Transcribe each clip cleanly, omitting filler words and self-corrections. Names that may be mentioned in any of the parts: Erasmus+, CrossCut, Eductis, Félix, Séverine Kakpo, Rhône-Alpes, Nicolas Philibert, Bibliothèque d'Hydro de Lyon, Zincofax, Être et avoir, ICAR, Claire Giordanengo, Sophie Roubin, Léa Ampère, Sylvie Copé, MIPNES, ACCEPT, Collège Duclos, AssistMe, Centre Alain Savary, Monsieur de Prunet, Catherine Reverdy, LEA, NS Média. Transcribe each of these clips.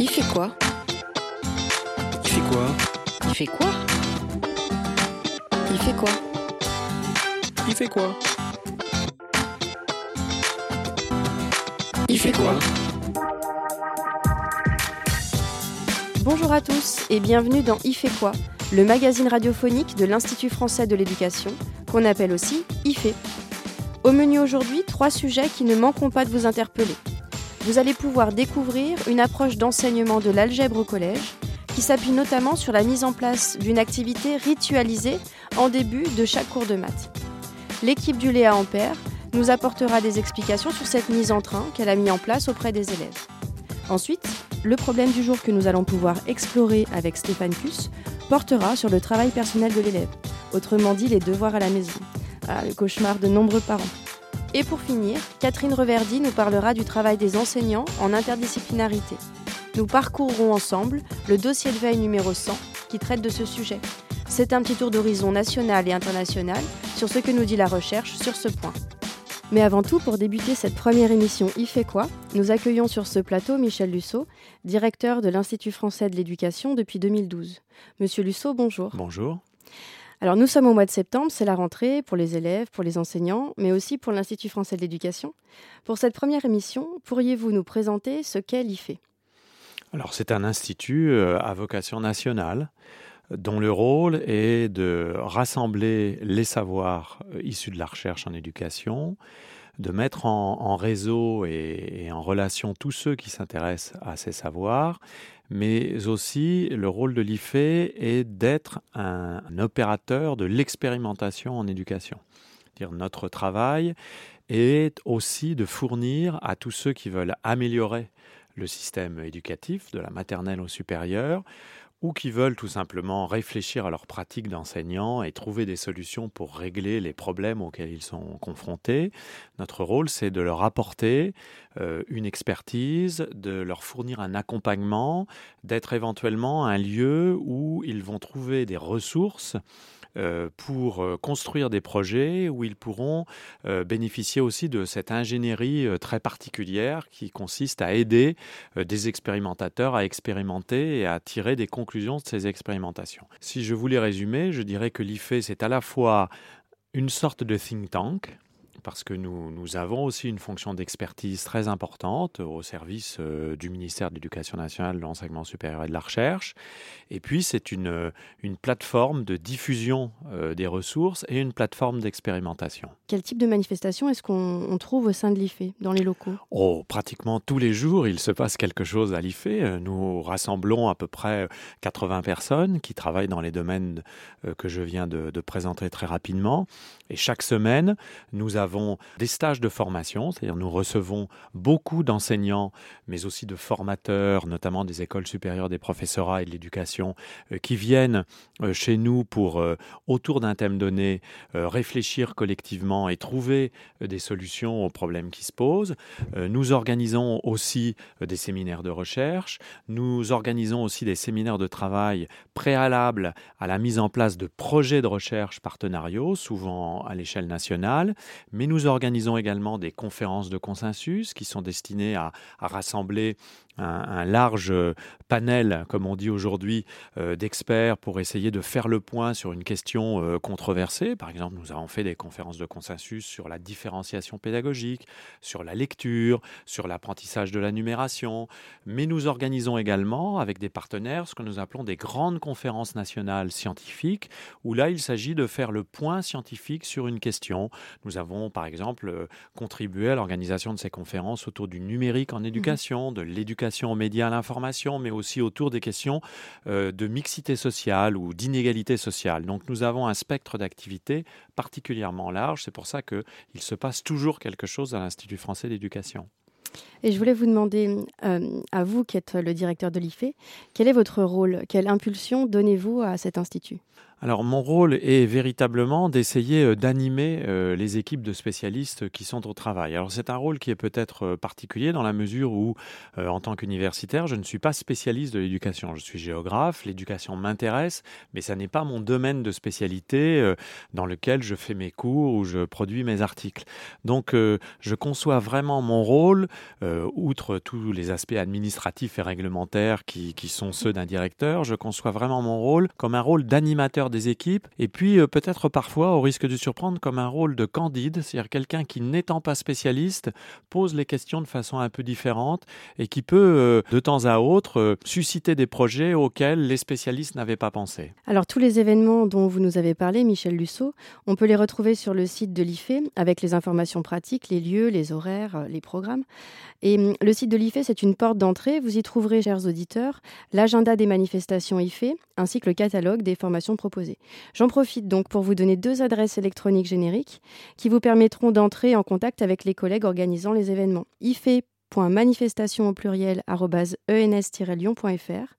Il fait quoi ? Il fait quoi ? Il fait quoi ? Il fait quoi ? Il fait quoi ? Il fait quoi ? Bonjour à tous et bienvenue dans Il fait quoi ? Le magazine radiophonique de l'Institut français de l'éducation, qu'on appelle aussi IFE. Au menu aujourd'hui, 3 sujets qui ne manqueront pas de vous interpeller. Vous allez pouvoir découvrir une approche d'enseignement de l'algèbre au collège, qui s'appuie notamment sur la mise en place d'une activité ritualisée en début de chaque cours de maths. L'équipe du Léa Ampère nous apportera des explications sur cette mise en train qu'elle a mis en place auprès des élèves. Ensuite, le problème du jour que nous allons pouvoir explorer avec Stéphane Kus portera sur le travail personnel de l'élève, autrement dit les devoirs à la maison, le cauchemar de nombreux parents. Et pour finir, Catherine Reverdy nous parlera du travail des enseignants en interdisciplinarité. Nous parcourrons ensemble le dossier de veille numéro 100 qui traite de ce sujet. C'est un petit tour d'horizon national et international sur ce que nous dit la recherche sur ce point. Mais avant tout, pour débuter cette première émission « Il fait quoi ?», nous accueillons sur ce plateau Michel Lussault, directeur de l'Institut français de l'éducation depuis 2012. Monsieur Lussault, bonjour. Bonjour. Alors nous sommes au mois de septembre, c'est la rentrée pour les élèves, pour les enseignants, mais aussi pour l'Institut français de l'éducation. Pour cette première émission, pourriez-vous nous présenter ce qu'est l'IFE ? Alors c'est un institut à vocation nationale, dont le rôle est de rassembler les savoirs issus de la recherche en éducation, de mettre en réseau et en relation tous ceux qui s'intéressent à ces savoirs, mais aussi le rôle de l'IFE est d'être un opérateur de l'expérimentation en éducation. C'est-à-dire notre travail est aussi de fournir à tous ceux qui veulent améliorer le système éducatif, de la maternelle au supérieur, ou qui veulent tout simplement réfléchir à leur pratique d'enseignant et trouver des solutions pour régler les problèmes auxquels ils sont confrontés. Notre rôle, c'est de leur apporter une expertise, de leur fournir un accompagnement, d'être éventuellement un lieu où ils vont trouver des ressources pour construire des projets où ils pourront bénéficier aussi de cette ingénierie très particulière qui consiste à aider des expérimentateurs à expérimenter et à tirer des conclusions de ces expérimentations. Si je voulais résumer, je dirais que l'IFE, c'est à la fois une sorte de think tank, parce que nous avons aussi une fonction d'expertise très importante au service du ministère de l'Éducation nationale, de l'enseignement supérieur et de la recherche. Et puis, c'est une plateforme de diffusion des ressources et une plateforme d'expérimentation. Quel type de manifestation est-ce qu'on trouve au sein de l'IFE, dans les locaux ? Oh, pratiquement tous les jours, il se passe quelque chose à l'IFE. Nous rassemblons à peu près 80 personnes qui travaillent dans les domaines que je viens de présenter très rapidement. Et chaque semaine, nous avons des stages de formation, c'est-à-dire nous recevons beaucoup d'enseignants, mais aussi de formateurs, notamment des écoles supérieures, des professorats et de l'éducation, qui viennent chez nous pour, autour d'un thème donné, réfléchir collectivement et trouver des solutions aux problèmes qui se posent. Nous organisons aussi des séminaires de recherche, nous organisons aussi des séminaires de travail préalables à la mise en place de projets de recherche partenariaux, souvent à l'échelle nationale, mais nous organisons également des conférences de consensus qui sont destinées à rassembler un large panel, comme on dit aujourd'hui, d'experts pour essayer de faire le point sur une question controversée. Par exemple, nous avons fait des conférences de consensus sur la différenciation pédagogique, sur la lecture, sur l'apprentissage de la numération. Mais nous organisons également avec des partenaires ce que nous appelons des grandes conférences nationales scientifiques, où là, il s'agit de faire le point scientifique sur une question. Nous avons, par exemple, contribué à l'organisation de ces conférences autour du numérique en éducation, de l'éducation aux médias, à l'information, mais aussi autour des questions de mixité sociale ou d'inégalité sociale. Donc nous avons un spectre d'activités particulièrement large. C'est pour ça qu'il se passe toujours quelque chose à l'Institut français d'éducation. Et je voulais vous demander, à vous qui êtes le directeur de l'IFE, quel est votre rôle ? Quelle impulsion donnez-vous à cet institut ? Alors, mon rôle est véritablement d'essayer d'animer les équipes de spécialistes qui sont au travail. Alors, c'est un rôle qui est peut-être particulier dans la mesure où, en tant qu'universitaire, je ne suis pas spécialiste de l'éducation. Je suis géographe, l'éducation m'intéresse, mais ça n'est pas mon domaine de spécialité dans lequel je fais mes cours ou je produis mes articles. Donc, je conçois vraiment mon rôle, outre tous les aspects administratifs et réglementaires qui sont ceux d'un directeur, je conçois vraiment mon rôle comme un rôle d'animateur des équipes et puis peut-être parfois, au risque de surprendre, comme un rôle de candide, c'est-à-dire quelqu'un qui, n'étant pas spécialiste, pose les questions de façon un peu différente et qui peut, de temps à autre, susciter des projets auxquels les spécialistes n'avaient pas pensé. Alors, tous les événements dont vous nous avez parlé, Michel Lussault, on peut les retrouver sur le site de l'IFE avec les informations pratiques, les lieux, les horaires, les programmes. Et le site de l'IFE, c'est une porte d'entrée. Vous y trouverez, chers auditeurs, l'agenda des manifestations IFE ainsi que le catalogue des formations proposées. J'en profite donc pour vous donner deux adresses électroniques génériques qui vous permettront d'entrer en contact avec les collègues organisant les événements. ife.manifestation@ens-lyon.fr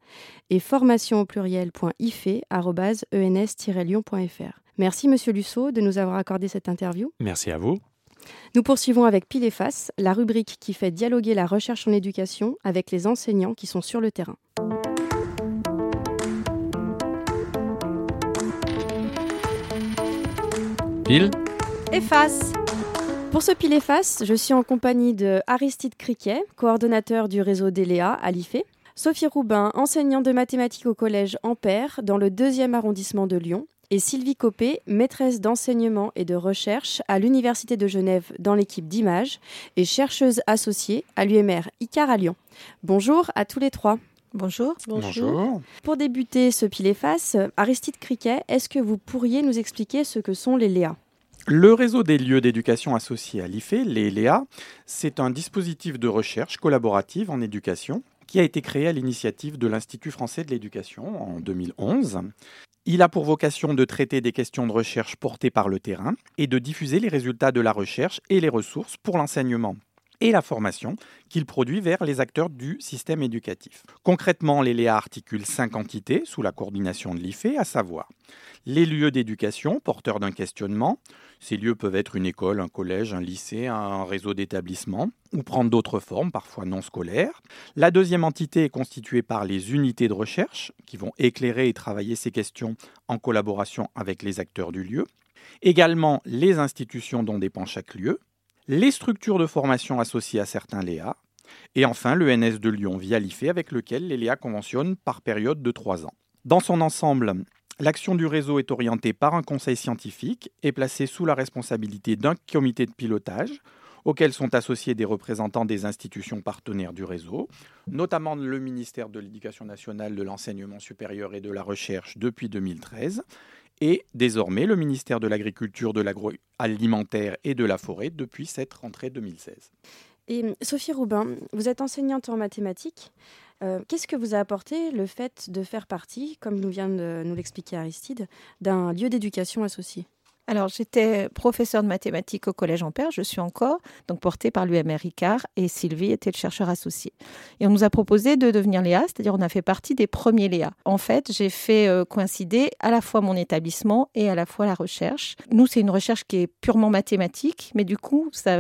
et formation@ife.ens-lyon.fr. Merci Monsieur Lussault de nous avoir accordé cette interview. Merci à vous. Nous poursuivons avec Pile et Face, la rubrique qui fait dialoguer la recherche en éducation avec les enseignants qui sont sur le terrain. Pile et Face. Pour ce Pile et Face, je suis en compagnie de Aristide Criquet, coordonnateur du réseau des LEA à l'IFE, Sophie Roubin, enseignante de mathématiques au Collège Ampère dans le 2e arrondissement de Lyon, et Sylvie Copé, maîtresse d'enseignement et de recherche à l'Université de Genève dans l'équipe d'images et chercheuse associée à l'UMR ICAR à Lyon. Bonjour à tous les trois. Bonjour. Bonjour. Pour débuter ce Pile et Face, Aristide Criquet, est-ce que vous pourriez nous expliquer ce que sont les LEA ? Le réseau des lieux d'éducation associés à l'IFE, les LEA, c'est un dispositif de recherche collaborative en éducation qui a été créé à l'initiative de l'Institut français de l'éducation en 2011. Il a pour vocation de traiter des questions de recherche portées par le terrain et de diffuser les résultats de la recherche et les ressources pour l'enseignement et la formation qu'il produit vers les acteurs du système éducatif. Concrètement, les LEA articulent 5 entités sous la coordination de l'IFE, à savoir les lieux d'éducation porteurs d'un questionnement. Ces lieux peuvent être une école, un collège, un lycée, un réseau d'établissements ou prendre d'autres formes, parfois non scolaires. La deuxième entité est constituée par les unités de recherche qui vont éclairer et travailler ces questions en collaboration avec les acteurs du lieu. Également, les institutions dont dépend chaque lieu, les structures de formation associées à certains LEA, et enfin le NS de Lyon via l'IFE avec lequel les LEA conventionnent par période de 3 ans. Dans son ensemble, l'action du réseau est orientée par un conseil scientifique et placée sous la responsabilité d'un comité de pilotage auquel sont associés des représentants des institutions partenaires du réseau, notamment le ministère de l'Éducation nationale, de l'enseignement supérieur et de la recherche depuis 2013, et désormais le ministère de l'Agriculture, de l'Agroalimentaire et de la Forêt depuis cette rentrée 2016. Et Sophie Roubin, vous êtes enseignante en mathématiques. Qu'est-ce que vous a apporté le fait de faire partie, comme nous vient de nous l'expliquer Aristide, d'un lieu d'éducation associé ? Alors, j'étais professeure de mathématiques au Collège Ampère, je suis encore, donc portée par l'UMR ICAR, et Sylvie était le chercheur associé. Et on nous a proposé de devenir LEA, c'est-à-dire on a fait partie des premiers LEA. En fait, j'ai fait coïncider à la fois mon établissement et à la fois la recherche. Nous, c'est une recherche qui est purement mathématique, mais du coup, ça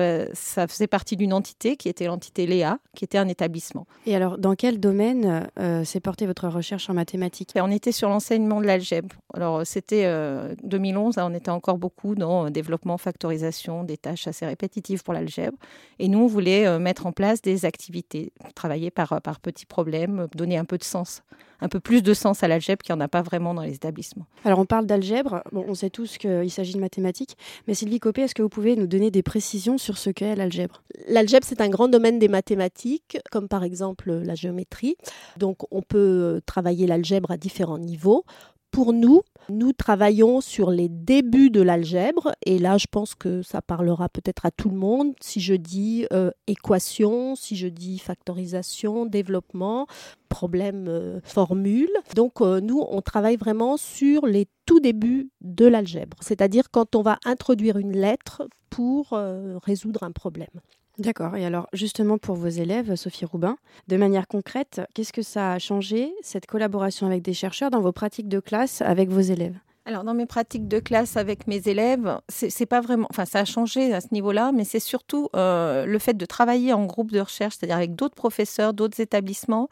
faisait partie d'une entité qui était l'entité LEA, qui était un établissement. Et alors, dans quel domaine s'est portée votre recherche en mathématiques ? On était sur l'enseignement de l'algèbre. Alors, c'était 2011, on était encore beaucoup dans développement, factorisation, des tâches assez répétitives pour l'algèbre. Et nous, on voulait mettre en place des activités, travailler par petits problèmes, donner un peu de sens, un peu plus de sens à l'algèbre qu'il n'y en a pas vraiment dans les établissements. Alors, on parle d'algèbre, bon, on sait tous qu'il s'agit de mathématiques, mais Sylvie Copé, est-ce que vous pouvez nous donner des précisions sur ce qu'est l'algèbre ? L'algèbre, c'est un grand domaine des mathématiques, comme par exemple la géométrie. Donc, on peut travailler l'algèbre à différents niveaux. Pour nous, nous travaillons sur les débuts de l'algèbre et là, je pense que ça parlera peut-être à tout le monde. Si je dis équation, si je dis factorisation, développement, problème, formule. Donc nous, on travaille vraiment sur les tout débuts de l'algèbre, c'est-à-dire quand on va introduire une lettre pour résoudre un problème. D'accord. Et alors, justement, pour vos élèves, Sophie Roubin, de manière concrète, qu'est-ce que ça a changé, cette collaboration avec des chercheurs, dans vos pratiques de classe avec vos élèves ? Alors, dans mes pratiques de classe avec mes élèves, c'est pas vraiment... Enfin, ça a changé à ce niveau-là, mais c'est surtout le fait de travailler en groupe de recherche, c'est-à-dire avec d'autres professeurs, d'autres établissements,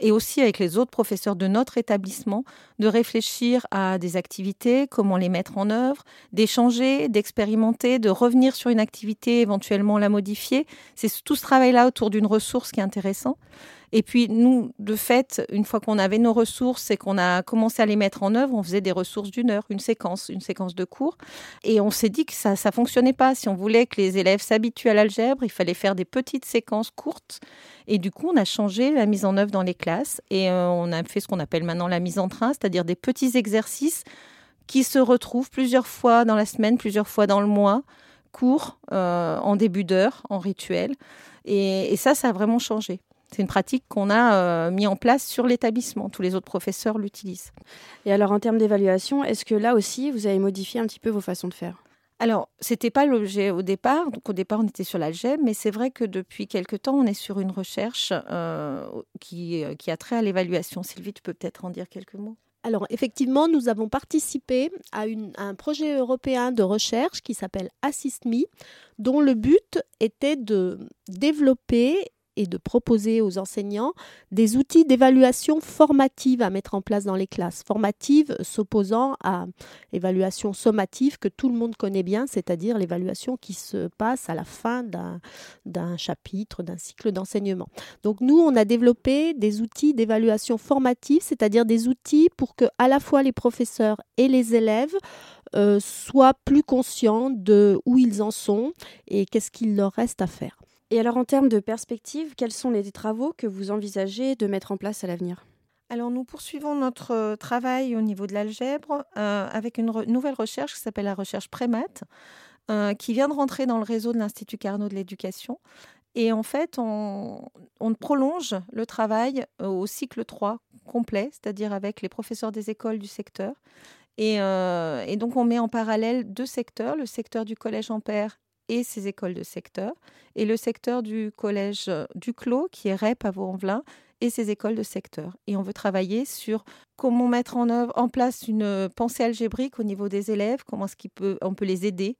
et aussi avec les autres professeurs de notre établissement, de réfléchir à des activités, comment les mettre en œuvre, d'échanger, d'expérimenter, de revenir sur une activité, éventuellement la modifier. C'est tout ce travail-là autour d'une ressource qui est intéressant. Et puis nous, de fait, une fois qu'on avait nos ressources et qu'on a commencé à les mettre en œuvre, on faisait des ressources d'une heure, une séquence de cours. Et on s'est dit que ça fonctionnait pas. Si on voulait que les élèves s'habituent à l'algèbre, il fallait faire des petites séquences courtes. Et du coup, on a changé la mise en œuvre dans les classes. Et on a fait ce qu'on appelle maintenant la mise en train, c'est-à-dire des petits exercices qui se retrouvent plusieurs fois dans la semaine, plusieurs fois dans le mois, courts, en début d'heure, en rituel. Et ça a vraiment changé. C'est une pratique qu'on a mis en place sur l'établissement. Tous les autres professeurs l'utilisent. Et alors, en termes d'évaluation, est-ce que là aussi, vous avez modifié un petit peu vos façons de faire ? Alors, ce n'était pas l'objet au départ. Donc, au départ, on était sur l'algèbre. Mais c'est vrai que depuis quelques temps, on est sur une recherche qui a trait à l'évaluation. Sylvie, tu peux peut-être en dire quelques mots ? Alors, effectivement, nous avons participé à un projet européen de recherche qui s'appelle AssistMe, dont le but était de développer et de proposer aux enseignants des outils d'évaluation formative à mettre en place dans les classes. Formative s'opposant à l'évaluation sommative que tout le monde connaît bien, c'est-à-dire l'évaluation qui se passe à la fin d'un chapitre, d'un cycle d'enseignement. Donc nous, on a développé des outils d'évaluation formative, c'est-à-dire des outils pour que à la fois les professeurs et les élèves soient plus conscients de où ils en sont et qu'est-ce qu'il leur reste à faire. Et alors, en termes de perspective, quels sont les travaux que vous envisagez de mettre en place à l'avenir ? Alors, nous poursuivons notre travail au niveau de l'algèbre avec une nouvelle recherche qui s'appelle la recherche Prémat, qui vient de rentrer dans le réseau de l'Institut Carnot de l'éducation. Et en fait, on prolonge le travail au cycle 3 complet, c'est-à-dire avec les professeurs des écoles du secteur. Et donc, on met en parallèle deux secteurs, le secteur du Collège Ampère et ses écoles de secteur, et le secteur du collège Duclos, qui est REP à Vaulx-en-Velin, et ses écoles de secteur. Et on veut travailler sur comment mettre en place une pensée algébrique au niveau des élèves, comment est-ce qu'on peut les aider.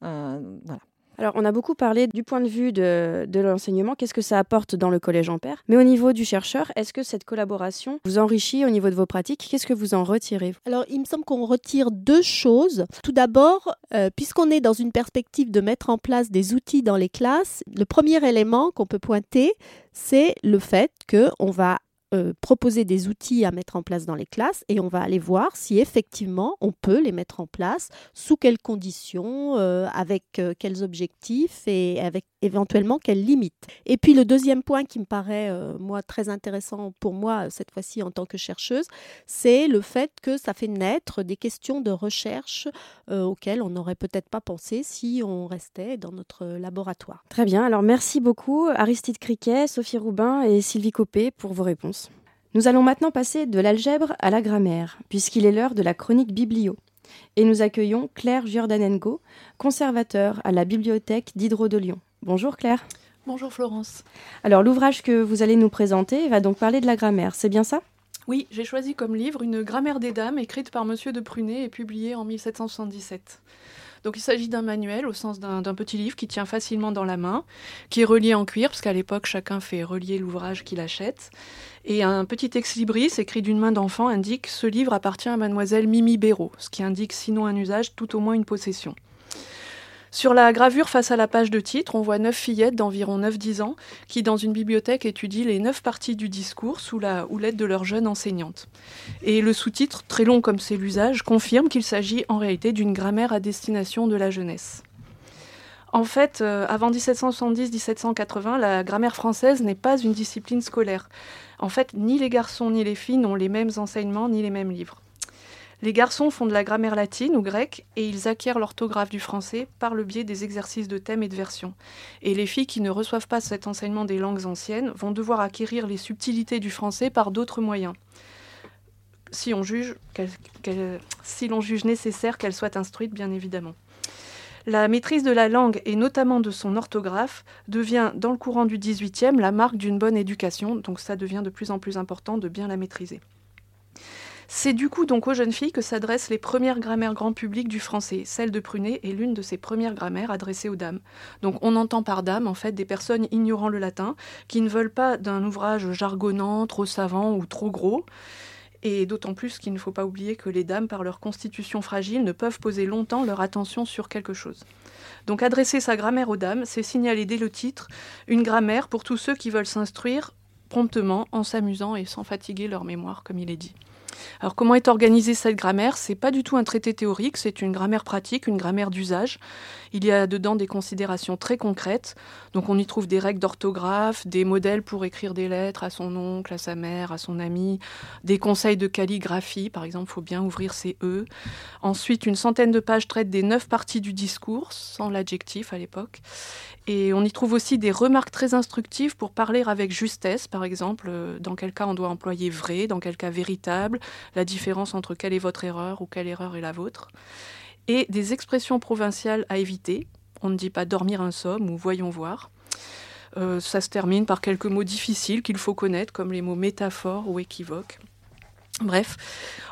Voilà. Alors, on a beaucoup parlé du point de vue de l'enseignement, qu'est-ce que ça apporte dans le collège Ampère. Mais au niveau du chercheur, est-ce que cette collaboration vous enrichit au niveau de vos pratiques ? Qu'est-ce que vous en retirez ? Alors, il me semble qu'on retire deux choses. Tout d'abord, puisqu'on est dans une perspective de mettre en place des outils dans les classes, le premier élément qu'on peut pointer, c'est le fait qu'on va proposer des outils à mettre en place dans les classes et on va aller voir si effectivement on peut les mettre en place, sous quelles conditions, avec quels objectifs et avec éventuellement quelles limites. Et puis le deuxième point qui me paraît moi très intéressant pour moi cette fois-ci en tant que chercheuse, c'est le fait que ça fait naître des questions de recherche auxquelles on n'aurait peut-être pas pensé si on restait dans notre laboratoire. Très bien, alors merci beaucoup Aristide Criquet, Sophie Roubin et Sylvie Copé pour vos réponses. Nous allons maintenant passer de l'algèbre à la grammaire, puisqu'il est l'heure de la chronique biblio. Et nous accueillons Claire Giordanengo, conservateur à la Bibliothèque d'Hydro de Lyon. Bonjour Claire. Bonjour Florence. Alors l'ouvrage que vous allez nous présenter va donc parler de la grammaire, c'est bien ça ? Oui, j'ai choisi comme livre une grammaire des dames écrite par Monsieur de Prunet et publiée en 1777. Donc il s'agit d'un manuel au sens d'un petit livre qui tient facilement dans la main, qui est relié en cuir, parce qu'à l'époque chacun fait relier l'ouvrage qu'il achète. Et un petit ex-libris, écrit d'une main d'enfant, indique « Ce livre appartient à Mademoiselle Mimi Béraud », ce qui indique sinon un usage, tout au moins une possession. Sur la gravure face à la page de titre, on voit 9 fillettes d'environ 9-10 ans qui, dans une bibliothèque, étudient les 9 parties du discours sous la houlette de leur jeune enseignante. Et le sous-titre, très long comme c'est l'usage, confirme qu'il s'agit en réalité d'une grammaire à destination de la jeunesse. En fait, avant 1770-1780, la grammaire française n'est pas une discipline scolaire. En fait, ni les garçons ni les filles n'ont les mêmes enseignements ni les mêmes livres. Les garçons font de la grammaire latine ou grecque et ils acquièrent l'orthographe du français par le biais des exercices de thèmes et de versions. Et les filles qui ne reçoivent pas cet enseignement des langues anciennes vont devoir acquérir les subtilités du français par d'autres moyens, si l'on juge nécessaire qu'elles soient instruites, bien évidemment. La maîtrise de la langue et notamment de son orthographe devient, dans le courant du XVIIIe, la marque d'une bonne éducation, donc ça devient de plus en plus important de bien la maîtriser. C'est du coup donc aux jeunes filles que s'adressent les premières grammaires grand public du français. Celle de Prunet est l'une de ces premières grammaires adressées aux dames. Donc on entend par dames en fait des personnes ignorant le latin, qui ne veulent pas d'un ouvrage jargonnant, trop savant ou trop gros. Et d'autant plus qu'il ne faut pas oublier que les dames, par leur constitution fragile, ne peuvent poser longtemps leur attention sur quelque chose. Donc adresser sa grammaire aux dames, c'est signaler dès le titre une grammaire pour tous ceux qui veulent s'instruire promptement, en s'amusant et sans fatiguer leur mémoire, comme il est dit. Alors comment est organisée cette grammaire ? C'est pas du tout un traité théorique, c'est une grammaire pratique, une grammaire d'usage. Il y a dedans des considérations très concrètes. Donc on y trouve des règles d'orthographe, des modèles pour écrire des lettres à son oncle, à sa mère, à son ami, des conseils de calligraphie, par exemple, il faut bien ouvrir ses E. Ensuite, une centaine de pages traitent des 9 parties du discours, sans l'adjectif à l'époque. Et on y trouve aussi des remarques très instructives pour parler avec justesse, par exemple, dans quel cas on doit employer vrai, dans quel cas véritable, la différence entre quelle est votre erreur ou quelle erreur est la vôtre, et des expressions provinciales à éviter. On ne dit pas dormir un somme ou voyons voir. Ça se termine par quelques mots difficiles qu'il faut connaître, comme les mots métaphore ou équivoque. Bref,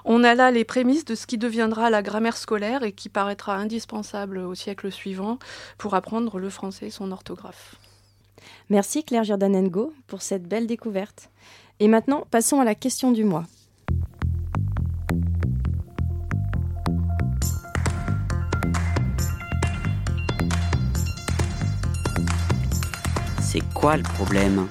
on a là les prémices de ce qui deviendra la grammaire scolaire et qui paraîtra indispensable au siècle suivant pour apprendre le français et son orthographe. Merci Claire Giordanengo pour cette belle découverte. Et maintenant, passons à la question du mois. C'est quoi le problème ?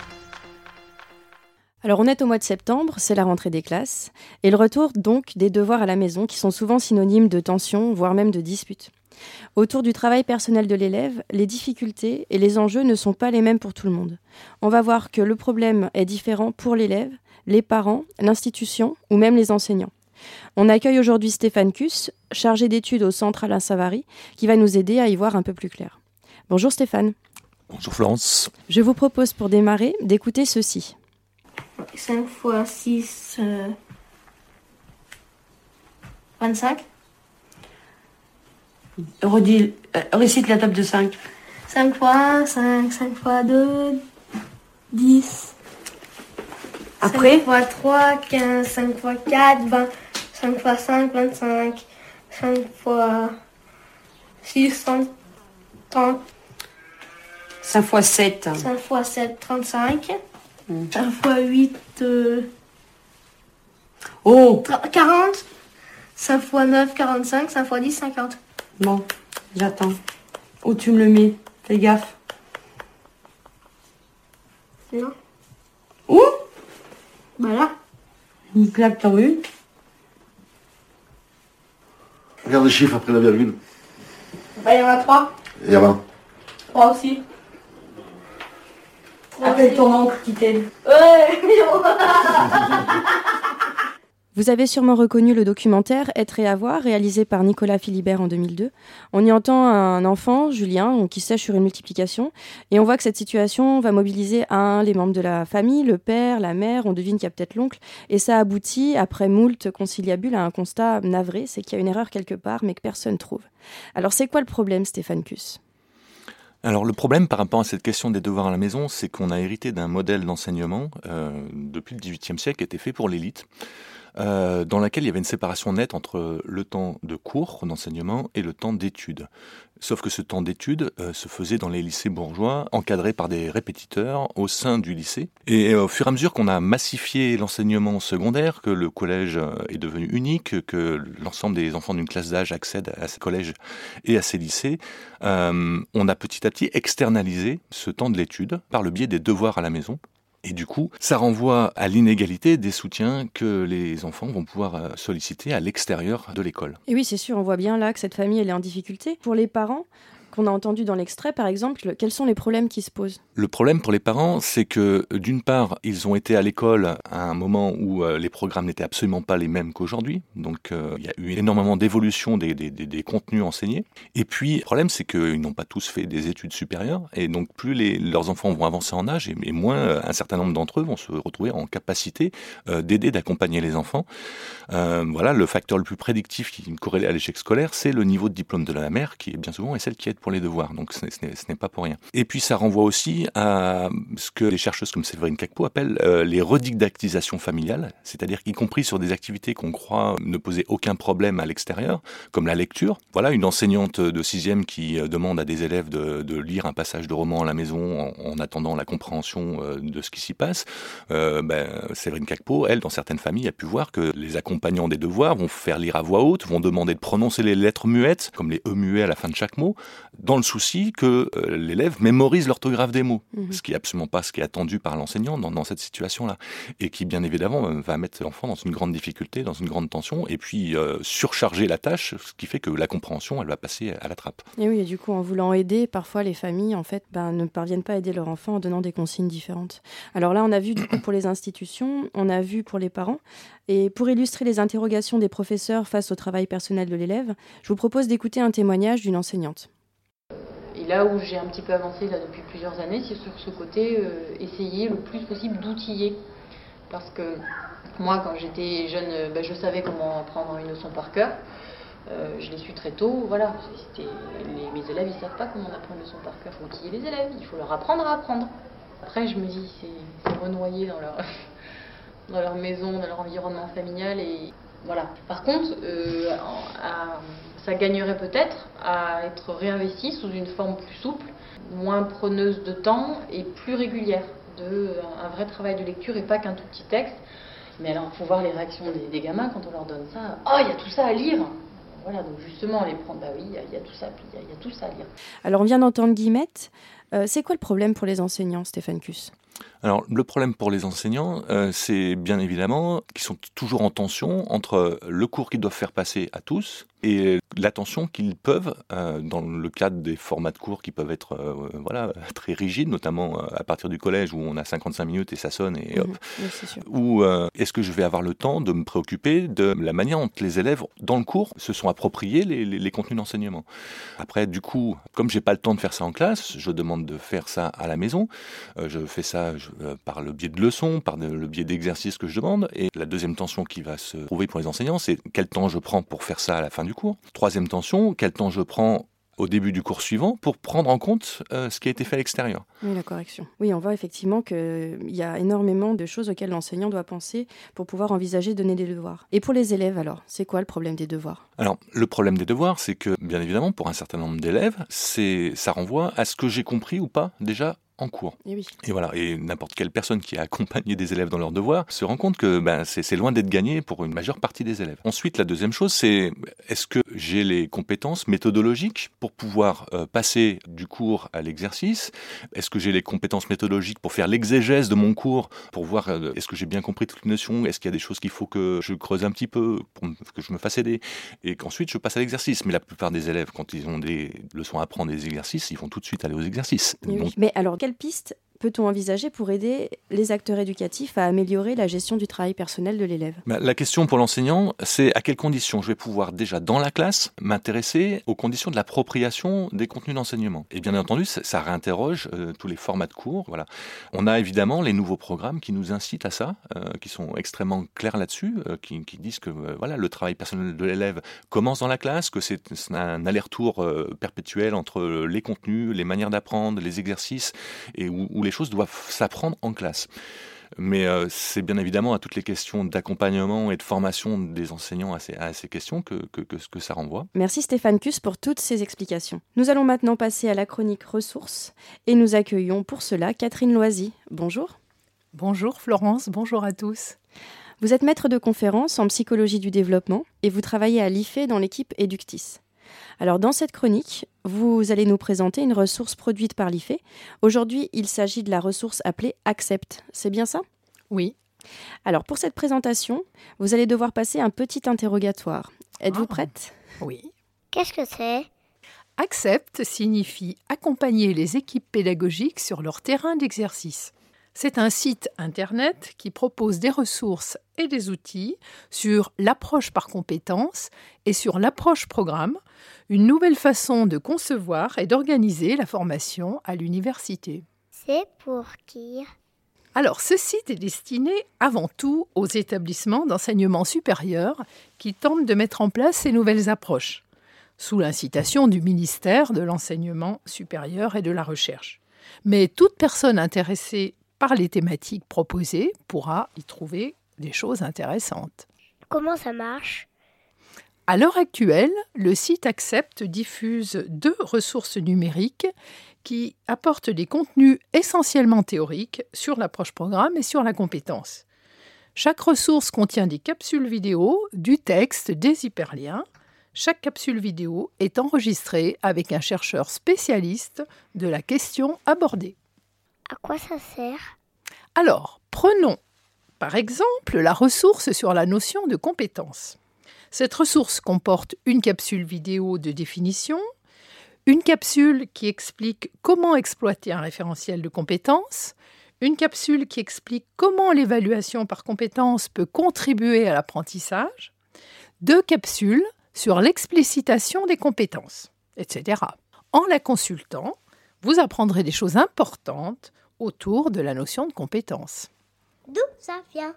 Alors on est au mois de septembre, c'est la rentrée des classes, et le retour donc des devoirs à la maison qui sont souvent synonymes de tension, voire même de disputes. Autour du travail personnel de l'élève, les difficultés et les enjeux ne sont pas les mêmes pour tout le monde. On va voir que le problème est différent pour l'élève, les parents, l'institution ou même les enseignants. On accueille aujourd'hui Stéphane Kus, chargé d'études au Centre Alain Savary, qui va nous aider à y voir un peu plus clair. Bonjour Stéphane. Bonjour Florence. Je vous propose pour démarrer d'écouter ceci. 5 fois 6, 25. Récite la table de 5. 5 fois 5, 5 fois 2, 10. Après 5 fois 3, 15, 5 fois 4, 20, 5 fois 5, 25, 5 fois 6, 30. 5 fois 7. 5 fois 7, 35. 5 fois 8, 40, 5 fois 9, 45, 5 fois 10, 50. Bon, j'attends. Où tu me le mets ? Fais gaffe. C'est là. Où ? Bah là. Une claque, t'en veux une ? Regarde les chiffres après la virgule. Bah il y en a 3. Il y en a 3 aussi. Appelle ton oncle qui t'aide. Ouais. Vous avez sûrement reconnu le documentaire Être et avoir, réalisé par Nicolas Philibert en 2002. On y entend un enfant, Julien, qui sèche sur une multiplication. Et on voit que cette situation va mobiliser les membres de la famille, le père, la mère, on devine qu'il y a peut-être l'oncle. Et ça aboutit, après moult conciliabules, à un constat navré, c'est qu'il y a une erreur quelque part, mais que personne ne trouve. Alors c'est quoi le problème, Stéphane Kus ? Alors le problème par rapport à cette question des devoirs à la maison, c'est qu'on a hérité d'un modèle d'enseignement depuis le XVIIIe siècle qui était fait pour l'élite, dans laquelle il y avait une séparation nette entre le temps de cours d'enseignement et le temps d'études. Sauf que ce temps d'études se faisait dans les lycées bourgeois, encadrés par des répétiteurs au sein du lycée. Et au fur et à mesure qu'on a massifié l'enseignement secondaire, que le collège est devenu unique, que l'ensemble des enfants d'une classe d'âge accèdent à ces collèges et à ces lycées, on a petit à petit externalisé ce temps de l'étude par le biais des devoirs à la maison. Et du coup, ça renvoie à l'inégalité des soutiens que les enfants vont pouvoir solliciter à l'extérieur de l'école. Et oui, c'est sûr, on voit bien là que cette famille, elle est en difficulté. Pour les parents, qu'on a entendu dans l'extrait, par exemple, quels sont les problèmes qui se posent ? Le problème pour les parents, c'est que, d'une part, ils ont été à l'école à un moment où les programmes n'étaient absolument pas les mêmes qu'aujourd'hui. Donc, il y a eu énormément d'évolution des contenus enseignés. Et puis, le problème, c'est qu'ils n'ont pas tous fait des études supérieures. Et donc, plus leurs enfants vont avancer en âge, et moins un certain nombre d'entre eux vont se retrouver en capacité d'aider, d'accompagner les enfants. Voilà, le facteur le plus prédictif qui est corrélé à l'échec scolaire, c'est le niveau de diplôme de la mère, qui, bien souvent, est celle qui aide pour les devoirs, donc ce n'est pas pour rien. Et puis ça renvoie aussi à ce que des chercheuses comme Séverine Kakpo appellent les redidactisations familiales, c'est-à-dire qu'y compris sur des activités qu'on croit ne poser aucun problème à l'extérieur, comme la lecture. Voilà une enseignante de 6e qui demande à des élèves de lire un passage de roman à la maison en attendant la compréhension de ce qui s'y passe. Séverine Kakpo, elle, dans certaines familles, a pu voir que les accompagnants des devoirs vont faire lire à voix haute, vont demander de prononcer les lettres muettes, comme les E muets à la fin de chaque mot, dans le souci que l'élève mémorise l'orthographe des mots, ce qui n'est absolument pas ce qui est attendu par l'enseignant dans cette situation-là, et qui, bien évidemment, va mettre l'enfant dans une grande difficulté, dans une grande tension, et puis surcharger la tâche, ce qui fait que la compréhension, elle va passer à la trappe. Et oui, et du coup, en voulant aider, parfois les familles, en fait, ne parviennent pas à aider leur enfant en donnant des consignes différentes. Alors là, on a vu, du coup, pour les institutions, on a vu pour les parents, et pour illustrer les interrogations des professeurs face au travail personnel de l'élève, je vous propose d'écouter un témoignage d'une enseignante. Et là où j'ai un petit peu avancé là, depuis plusieurs années, c'est sur ce côté essayer le plus possible d'outiller. Parce que moi, quand j'étais jeune, je savais comment apprendre une leçon par cœur. Je l'ai su très tôt. Voilà. Mes élèves, ils ne savent pas comment on apprend une leçon par cœur. Il faut outiller les élèves, il faut leur apprendre à apprendre. Après, je me dis, c'est renoyer dans leur maison, dans leur environnement familial. Et voilà. Par contre, ça gagnerait peut-être à être réinvesti sous une forme plus souple, moins preneuse de temps et plus régulière, un vrai travail de lecture et pas qu'un tout petit texte. Mais alors, il faut voir les réactions des gamins quand on leur donne ça. « Oh, il y a tout ça à lire !» Voilà, donc justement, les prendre, oui, il y a tout ça, il y a tout ça à lire. Alors, on vient d'entendre Guillemette. C'est quoi le problème pour les enseignants, Stéphane Kus ? Alors, le problème pour les enseignants, c'est bien évidemment qu'ils sont toujours en tension entre le cours qu'ils doivent faire passer à tous et l'attention qu'ils peuvent, dans le cadre des formats de cours qui peuvent être très rigides, notamment à partir du collège où on a 55 minutes et ça sonne et hop. Oui, c'est sûr. Ou est-ce que je vais avoir le temps de me préoccuper de la manière dont les élèves, dans le cours, se sont appropriés les contenus d'enseignement. Après, du coup, comme je n'ai pas le temps de faire ça en classe, je demande de faire ça à la maison. Je fais ça par le biais de leçons, par le biais d'exercices que je demande. Et la deuxième tension qui va se trouver pour les enseignants, c'est quel temps je prends pour faire ça à la fin du cours. Troisième tension, quel temps je prends au début du cours suivant pour prendre en compte ce qui a été fait à l'extérieur. Oui, la correction. Oui, on voit effectivement qu'il y a énormément de choses auxquelles l'enseignant doit penser pour pouvoir envisager donner des devoirs. Et pour les élèves alors, c'est quoi le problème des devoirs ? Alors, le problème des devoirs, c'est que, bien évidemment, pour un certain nombre d'élèves, ça renvoie à ce que j'ai compris ou pas déjà en cours. Et, oui. Et voilà. Et n'importe quelle personne qui a accompagné des élèves dans leurs devoirs se rend compte que c'est loin d'être gagné pour une majeure partie des élèves. Ensuite, la deuxième chose, c'est est-ce que j'ai les compétences méthodologiques pour pouvoir passer du cours à l'exercice ? Est-ce que j'ai les compétences méthodologiques pour faire l'exégèse de mon cours, pour voir est-ce que j'ai bien compris toutes les notions ? Est-ce qu'il y a des choses qu'il faut que je creuse un petit peu pour que je me fasse aider ? Et qu'ensuite, je passe à l'exercice. Mais la plupart des élèves, quand ils ont des leçons à apprendre, des exercices, ils vont tout de suite aller aux exercices. Oui. Donc, mais alors, quelle piste peut-on envisager pour aider les acteurs éducatifs à améliorer la gestion du travail personnel de l'élève ? La question pour l'enseignant, c'est à quelles conditions je vais pouvoir déjà dans la classe m'intéresser aux conditions de l'appropriation des contenus d'enseignement. Et bien entendu, ça réinterroge tous les formats de cours. Voilà. On a évidemment les nouveaux programmes qui nous incitent à ça, qui sont extrêmement clairs là-dessus, qui disent que le travail personnel de l'élève commence dans la classe, que c'est un aller-retour perpétuel entre les contenus, les manières d'apprendre, les exercices, et où les choses doivent s'apprendre en classe. Mais c'est bien évidemment à toutes les questions d'accompagnement et de formation des enseignants à ces questions que ça renvoie. Merci Stéphane Kus pour toutes ces explications. Nous allons maintenant passer à la chronique ressources et nous accueillons pour cela Catherine Loisy. Bonjour. Bonjour Florence, bonjour à tous. Vous êtes maître de conférence en psychologie du développement et vous travaillez à l'IFE dans l'équipe Eductis. Alors dans cette chronique, vous allez nous présenter une ressource produite par l'IFE. Aujourd'hui, il s'agit de la ressource appelée ACCEPT. C'est bien ça ? Oui. Alors pour cette présentation, vous allez devoir passer un petit interrogatoire. Êtes-vous prête ? Oui. Qu'est-ce que c'est ? ACCEPT signifie accompagner les équipes pédagogiques sur leur terrain d'exercice. C'est un site internet qui propose des ressources et des outils sur l'approche par compétences et sur l'approche programme, une nouvelle façon de concevoir et d'organiser la formation à l'université. C'est pour qui ? Alors, ce site est destiné avant tout aux établissements d'enseignement supérieur qui tentent de mettre en place ces nouvelles approches, sous l'incitation du ministère de l'Enseignement supérieur et de la Recherche. Mais toute personne intéressée par les thématiques proposées pourra y trouver des choses intéressantes. Comment ça marche ? À l'heure actuelle, le site ACCEPT diffuse 2 ressources numériques qui apportent des contenus essentiellement théoriques sur l'approche programme et sur la compétence. Chaque ressource contient des capsules vidéo, du texte, des hyperliens. Chaque capsule vidéo est enregistrée avec un chercheur spécialiste de la question abordée. À quoi ça sert ? Alors, prenons par exemple la ressource sur la notion de compétence. Cette ressource comporte une capsule vidéo de définition, une capsule qui explique comment exploiter un référentiel de compétences, une capsule qui explique comment l'évaluation par compétences peut contribuer à l'apprentissage, 2 capsules sur l'explicitation des compétences, etc. En la consultant, vous apprendrez des choses importantes autour de la notion de compétence. D'où ça vient ?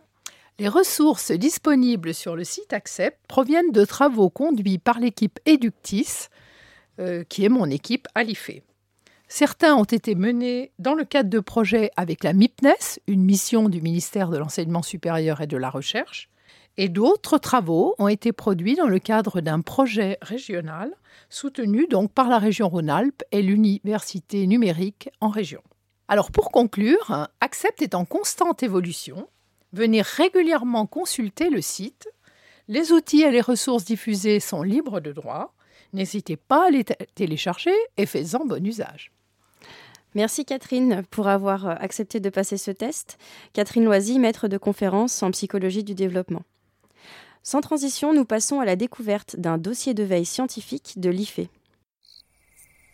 Les ressources disponibles sur le site ACCEPT proviennent de travaux conduits par l'équipe Eductis, qui est mon équipe à l'IFE. Certains ont été menés dans le cadre de projets avec la MIPNES, une mission du ministère de l'Enseignement supérieur et de la Recherche, et d'autres travaux ont été produits dans le cadre d'un projet régional soutenu donc par la région Rhône-Alpes et l'université numérique en région. Alors pour conclure, ACCEPT est en constante évolution. Venez régulièrement consulter le site. Les outils et les ressources diffusées sont libres de droit. N'hésitez pas à les télécharger et faites-en bon usage. Merci Catherine pour avoir accepté de passer ce test. Catherine Loisy, maître de conférence en psychologie du développement. Sans transition, nous passons à la découverte d'un dossier de veille scientifique de l'IFE.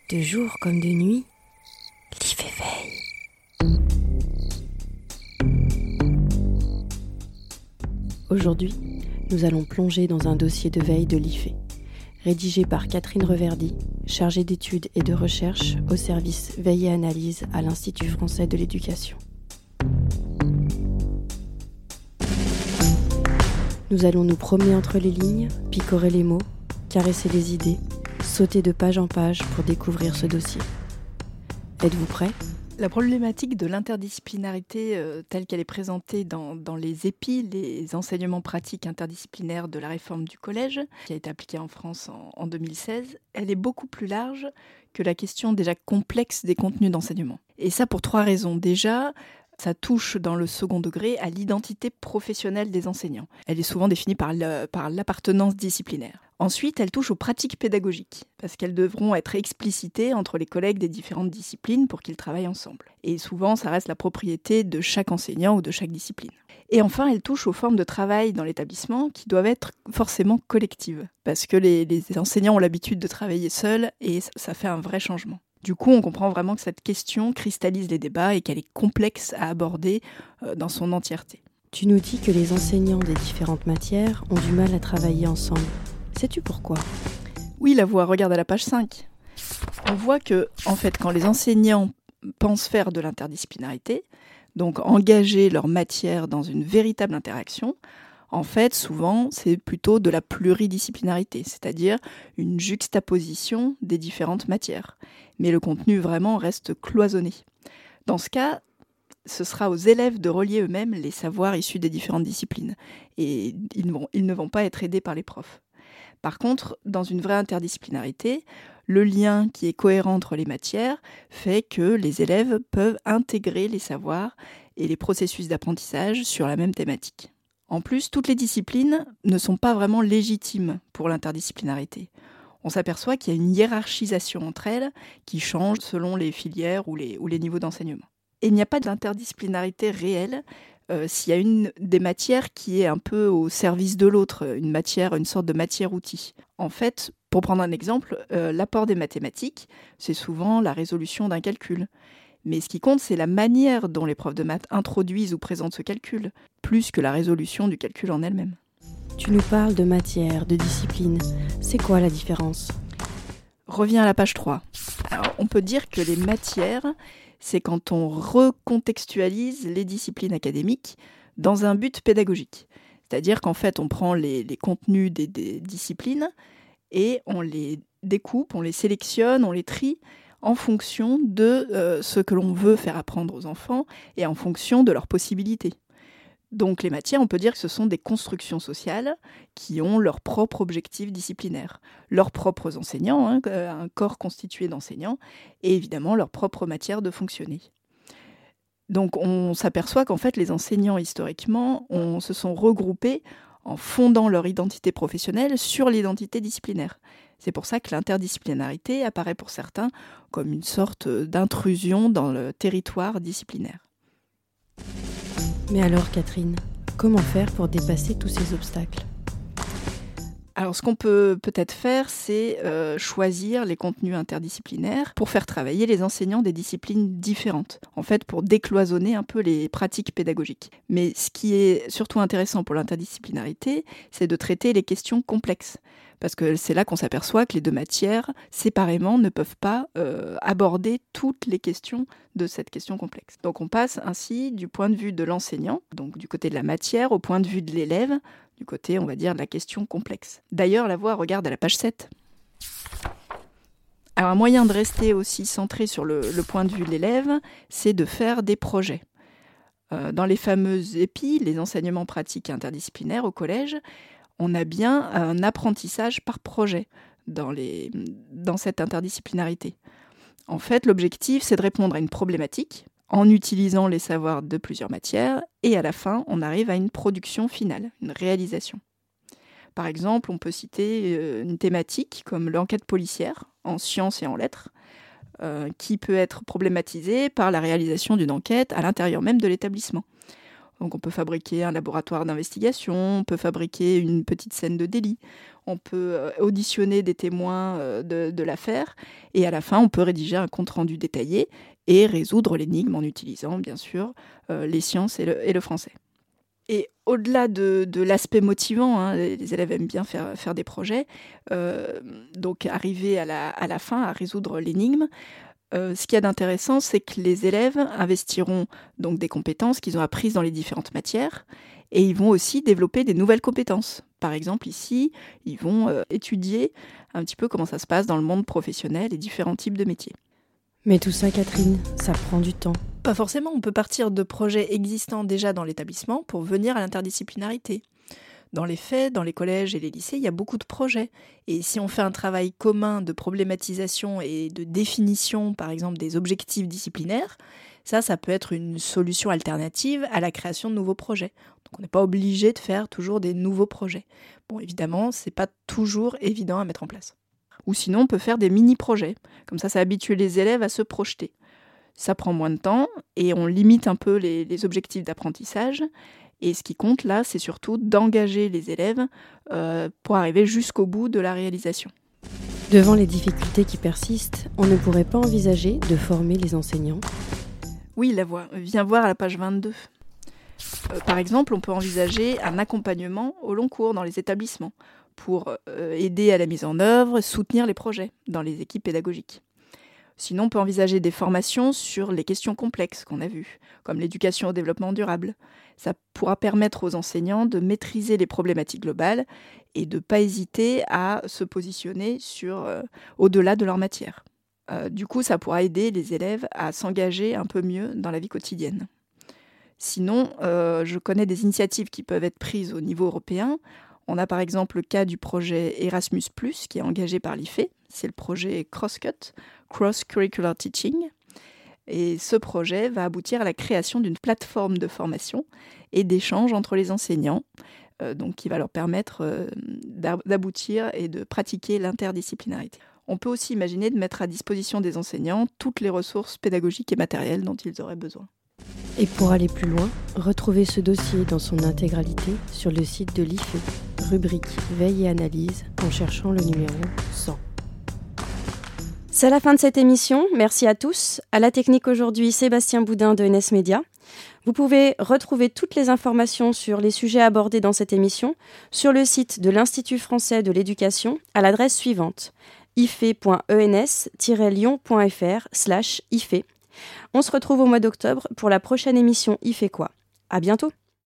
De jour comme de nuit, l'IFE veille. Aujourd'hui, nous allons plonger dans un dossier de veille de l'IFE, rédigé par Catherine Reverdy, chargée d'études et de recherche au service Veille et Analyse à l'Institut français de l'éducation. Nous allons nous promener entre les lignes, picorer les mots, caresser les idées, sauter de page en page pour découvrir ce dossier. Êtes-vous prêts ? La problématique de l'interdisciplinarité telle qu'elle est présentée dans les EPI, les enseignements pratiques interdisciplinaires de la réforme du collège, qui a été appliquée en France en 2016, elle est beaucoup plus large que la question déjà complexe des contenus d'enseignement. Et ça pour 3 raisons. Déjà, ça touche dans le second degré à l'identité professionnelle des enseignants. Elle est souvent définie par l'appartenance disciplinaire. Ensuite, elle touche aux pratiques pédagogiques, parce qu'elles devront être explicitées entre les collègues des différentes disciplines pour qu'ils travaillent ensemble. Et souvent, ça reste la propriété de chaque enseignant ou de chaque discipline. Et enfin, elle touche aux formes de travail dans l'établissement qui doivent être forcément collectives, parce que les enseignants ont l'habitude de travailler seuls et ça fait un vrai changement. Du coup, on comprend vraiment que cette question cristallise les débats et qu'elle est complexe à aborder dans son entièreté. Tu nous dis que les enseignants des différentes matières ont du mal à travailler ensemble. Sais-tu pourquoi ? Oui, la voix. Regarde à la page 5. On voit que, en fait, quand les enseignants pensent faire de l'interdisciplinarité, donc engager leur matière dans une véritable interaction, en fait, souvent, c'est plutôt de la pluridisciplinarité, c'est-à-dire une juxtaposition des différentes matières. Mais le contenu vraiment reste cloisonné. Dans ce cas, ce sera aux élèves de relier eux-mêmes les savoirs issus des différentes disciplines. Et ils ne vont pas être aidés par les profs. Par contre, dans une vraie interdisciplinarité, le lien qui est cohérent entre les matières fait que les élèves peuvent intégrer les savoirs et les processus d'apprentissage sur la même thématique. En plus, toutes les disciplines ne sont pas vraiment légitimes pour l'interdisciplinarité. On s'aperçoit qu'il y a une hiérarchisation entre elles qui change selon les filières ou les niveaux d'enseignement. Et il n'y a pas d'interdisciplinarité réelle s'il y a une des matières qui est un peu au service de l'autre, une sorte de matière-outil. En fait, pour prendre un exemple, l'apport des mathématiques, c'est souvent la résolution d'un calcul. Mais ce qui compte, c'est la manière dont les profs de maths introduisent ou présentent ce calcul, plus que la résolution du calcul en elle-même. Tu nous parles de matière, de discipline. C'est quoi la différence ? Reviens à la page 3. Alors, on peut dire que les matières, c'est quand on recontextualise les disciplines académiques dans un but pédagogique. C'est-à-dire qu'en fait, on prend les contenus des disciplines et on les découpe, on les sélectionne, on les trie en fonction de ce que l'on veut faire apprendre aux enfants et en fonction de leurs possibilités. Donc les matières, on peut dire que ce sont des constructions sociales qui ont leur propre objectif disciplinaire, leurs propres enseignants, hein, un corps constitué d'enseignants, et évidemment leur propre matière de fonctionner. Donc on s'aperçoit qu'en fait les enseignants historiquement se sont regroupés en fondant leur identité professionnelle sur l'identité disciplinaire. C'est pour ça que l'interdisciplinarité apparaît pour certains comme une sorte d'intrusion dans le territoire disciplinaire. Mais alors Catherine, comment faire pour dépasser tous ces obstacles ? Alors ce qu'on peut peut-être faire, c'est choisir les contenus interdisciplinaires pour faire travailler les enseignants des disciplines différentes, en fait pour décloisonner un peu les pratiques pédagogiques. Mais ce qui est surtout intéressant pour l'interdisciplinarité, c'est de traiter les questions complexes, parce que c'est là qu'on s'aperçoit que les deux matières, séparément, ne peuvent pas aborder toutes les questions de cette question complexe. Donc on passe ainsi du point de vue de l'enseignant, donc du côté de la matière, au point de vue de l'élève, du côté, on va dire, de la question complexe. D'ailleurs, la voix regarde à la page 7. Alors un moyen de rester aussi centré sur le point de vue de l'élève, c'est de faire des projets. Dans les fameuses EPI, les enseignements pratiques interdisciplinaires au collège, on a bien un apprentissage par projet dans cette interdisciplinarité. En fait, l'objectif, c'est de répondre à une problématique en utilisant les savoirs de plusieurs matières, et à la fin, on arrive à une production finale, une réalisation. Par exemple, on peut citer une thématique comme l'enquête policière, en sciences et en lettres, qui peut être problématisée par la réalisation d'une enquête à l'intérieur même de l'établissement. Donc on peut fabriquer un laboratoire d'investigation, on peut fabriquer une petite scène de délit, on peut auditionner des témoins de l'affaire, et à la fin, on peut rédiger un compte-rendu détaillé et résoudre l'énigme en utilisant, bien sûr, les sciences et le français. Et au-delà de l'aspect motivant, hein, les élèves aiment bien faire des projets, donc arriver à la fin à résoudre l'énigme. Ce qu'il y a d'intéressant, c'est que les élèves investiront donc des compétences qu'ils ont apprises dans les différentes matières et ils vont aussi développer des nouvelles compétences. Par exemple, ici, ils vont étudier un petit peu comment ça se passe dans le monde professionnel et différents types de métiers. Mais tout ça, Catherine, ça prend du temps. Pas forcément, on peut partir de projets existants déjà dans l'établissement pour venir à l'interdisciplinarité. Dans les faits, dans les collèges et les lycées, il y a beaucoup de projets. Et si on fait un travail commun de problématisation et de définition, par exemple, des objectifs disciplinaires, ça peut être une solution alternative à la création de nouveaux projets. Donc on n'est pas obligé de faire toujours des nouveaux projets. Bon, évidemment, c'est pas toujours évident à mettre en place. Ou sinon, on peut faire des mini-projets. Comme ça habitue les élèves à se projeter. Ça prend moins de temps et on limite un peu les objectifs d'apprentissage. Et ce qui compte là, c'est surtout d'engager les élèves pour arriver jusqu'au bout de la réalisation. Devant les difficultés qui persistent, on ne pourrait pas envisager de former les enseignants ? Oui, la voix. Viens voir à la page 22. Par exemple, on peut envisager un accompagnement au long cours dans les établissements pour aider à la mise en œuvre, soutenir les projets dans les équipes pédagogiques. Sinon, on peut envisager des formations sur les questions complexes qu'on a vues, comme l'éducation au développement durable. Ça pourra permettre aux enseignants de maîtriser les problématiques globales et de ne pas hésiter à se positionner au-delà de leur matière. Du coup, ça pourra aider les élèves à s'engager un peu mieux dans la vie quotidienne. Sinon, je connais des initiatives qui peuvent être prises au niveau européen. On a par exemple le cas du projet Erasmus+, qui est engagé par l'IFE. C'est le projet CrossCut, Cross Curricular Teaching. Et ce projet va aboutir à la création d'une plateforme de formation et d'échange entre les enseignants, donc qui va leur permettre d'aboutir et de pratiquer l'interdisciplinarité. On peut aussi imaginer de mettre à disposition des enseignants toutes les ressources pédagogiques et matérielles dont ils auraient besoin. Et pour aller plus loin, retrouvez ce dossier dans son intégralité sur le site de l'IFE, rubrique Veille et Analyse, en cherchant le numéro 100. C'est la fin de cette émission. Merci à tous. À la technique aujourd'hui, Sébastien Boudin de NS Média. Vous pouvez retrouver toutes les informations sur les sujets abordés dans cette émission sur le site de l'Institut français de l'éducation à l'adresse suivante ife.ens-lyon.fr/ife. On se retrouve au mois d'octobre pour la prochaine émission IFE quoi. À bientôt.